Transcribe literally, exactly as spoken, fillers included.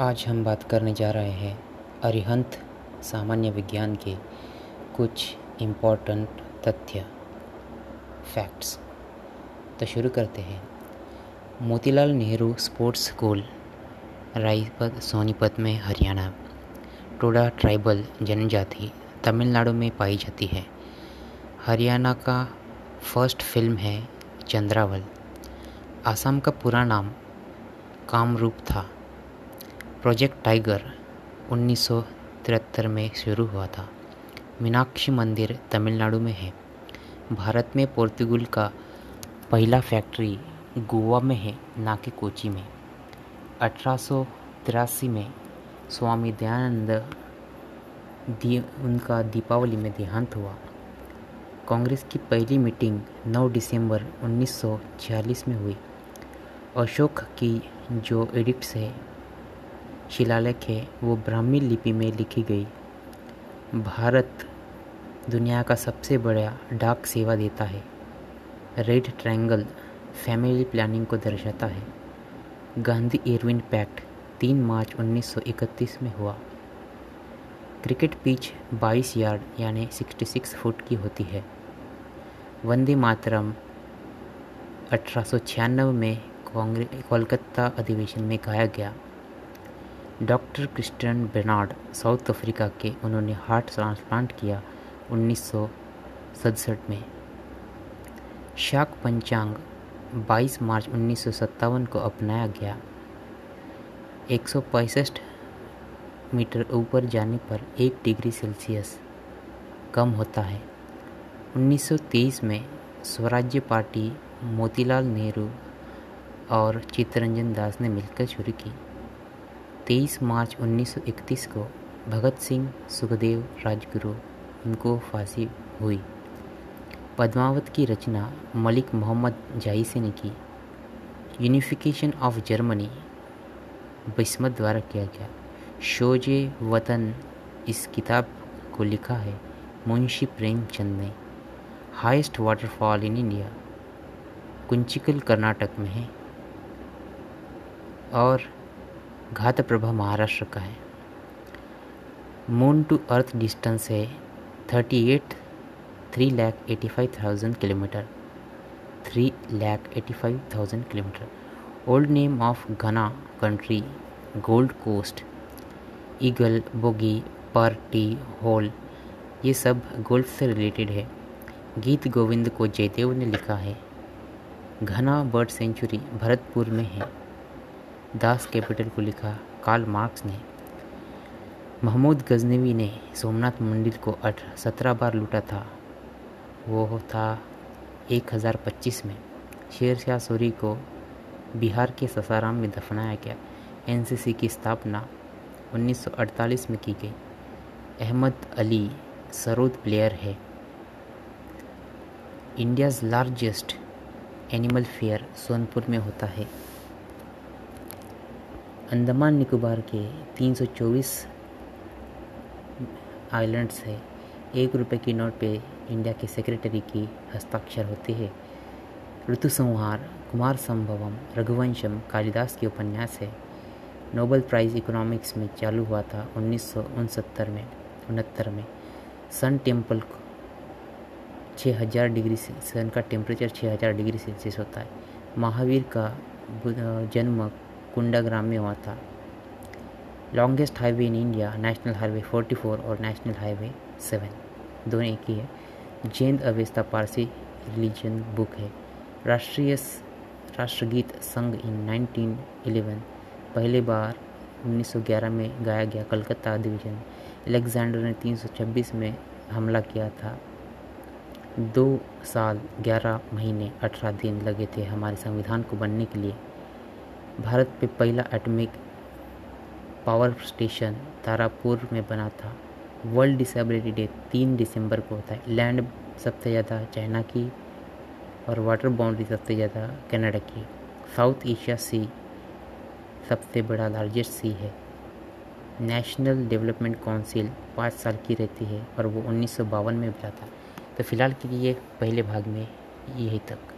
आज हम बात करने जा रहे हैं अरिहंत सामान्य विज्ञान के कुछ इम्पोर्टेंट तथ्य फैक्ट्स। तो शुरू करते हैं। मोतीलाल नेहरू स्पोर्ट्स स्कूल रायपत सोनीपत में हरियाणा, टोडा ट्राइबल जनजाति तमिलनाडु में पाई जाती है। हरियाणा का फर्स्ट फिल्म है चंद्रावल। आसाम का पूरा नाम कामरूप था। प्रोजेक्ट टाइगर उन्नीस सौ तिहत्तर में शुरू हुआ था। मीनाक्षी मंदिर तमिलनाडु में है। भारत में पोर्तुगल का पहला फैक्ट्री गोवा में है, ना कि कोची में। अठारह सौ तिरासी में स्वामी दयानंद दी, उनका दीपावली में देहांत हुआ। कांग्रेस की पहली मीटिंग नौ दिसंबर उन्नीस सौ छियालीस में हुई। अशोक की जो एडिक्ट्स है, शिलालेख है, वो ब्राह्मी लिपि में लिखी गई। भारत दुनिया का सबसे बड़ा डाक सेवा देता है। रेड ट्रायंगल फैमिली प्लानिंग को दर्शाता है। गांधी इरविन पैक्ट तीन मार्च उन्नीस सौ इकतीस में हुआ। क्रिकेट पिच बाईस यार्ड यानी छियासठ फुट की होती है। वंदे मातरम अठारह सौ छियानवे में कांग्रेस कोलकाता अधिवेशन में गाया गया। Doctor Christian Barnard South Africa के, उन्होंने हार्ट ट्रांसप्लांट किया उन्नीस सौ सड़सठ में। शाक पंचांग बाईस मार्च उन्नीस सौ सत्तावन को अपनाया गया। एक सौ पैंसठ मीटर ऊपर जाने पर एक डिग्री सेल्सियस कम होता है। उन्नीस सौ तेईस में स्वराज्य पार्टी मोतीलाल नेहरू और चितरंजन दास ने मिलकर शुरू की। तेईस मार्च उन्नीस सौ इकतीस को भगत सिंह, सुखदेव, राजगुरु इनको फांसी हुई। पद्मावत की रचना मलिक मोहम्मद जायसी ने की। यूनिफिकेशन ऑफ जर्मनी बिस्मार्क द्वारा किया गया। शोजे वतन इस किताब को लिखा है मुंशी प्रेमचंद ने। Highest waterfall in India Kunchikal Karnataka में है। और घात प्रभा महाराष्ट्र का है। मून टू अर्थ डिस्टेंस है thirty eight three lakh eighty five thousand kilometre, three lakh eighty five thousand kilometre. Old name of Ghana country Gold Coast. Eagle, bogey, party, hole ये सब golf से related है। गीत गोविंद को जयदेव ने लिखा है। घना बर्ड सेंचुरी भरतपुर में है। दास कैपिटल को लिखा कार्ल मार्क्स ने। महमूद गजनवी ने सोमनाथ मंदिर को सत्रह बार लूटा था, वो था एक हज़ार पच्चीस में। शेरशाह सूरी को बिहार के सासाराम में दफनाया गया। एन सी सी की स्थापना उन्नीस सौ अड़तालीस में की गई। अहमद अली सरोद प्लेयर है। India's largest animal fair Sonpur में होता है। अंडमान निकोबार के तीन सौ चौबीस आइलैंड्स है। एक रुपये की नोट पे इंडिया के सेक्रेटरी की हस्ताक्षर होते हैं। ऋतुसंहार, कुमार संभवम, रघुवंशम कालिदास के उपन्यास है। नोबेल प्राइज़ इकोनॉमिक्स में चालू हुआ था उन्नीस सौ उनसत्तर में उनहत्तर में सन टेम्पल छः हज़ार डिग्री सन का टेम्परेचर छः हज़ार डिग्री सेल्सियस होता है। महावीर का जन्म कुंडाग्राम में हुआ था। Longest highway in India national highway चौवालीस और नेशनल हाईवे सात, दोनों एक ही है। Jain Avesta Parsi religion book है। राष्ट्रीय राष्ट्रगीत संघ इन नाइनटीन इलेवन पहली बार उन्नीस सौ ग्यारह में गाया गया। कलकत्ता अधिवेशन अलेक्जेंडर ने तीन सौ छब्बीस में हमला किया था। दो साल ग्यारह महीने अठारह दिन लगे थे हमारे संविधान को बनने के लिए। भारत पे पहला एटॉमिक पावर स्टेशन तारापुर में बना था। वर्ल्ड डिसेबिलिटी डे तीन दिसंबर को होता है। लैंड सबसे ज़्यादा चाइना की और वाटर बाउंड्री सबसे ज़्यादा कनाडा की। साउथ एशिया सी सबसे बड़ा लार्जेस्ट सी है। नेशनल डेवलपमेंट काउंसिल पाँच साल की रहती है और वो उन्नीस सौ बावन में बना था। तो फिलहाल के लिए पहले भाग में यही तक।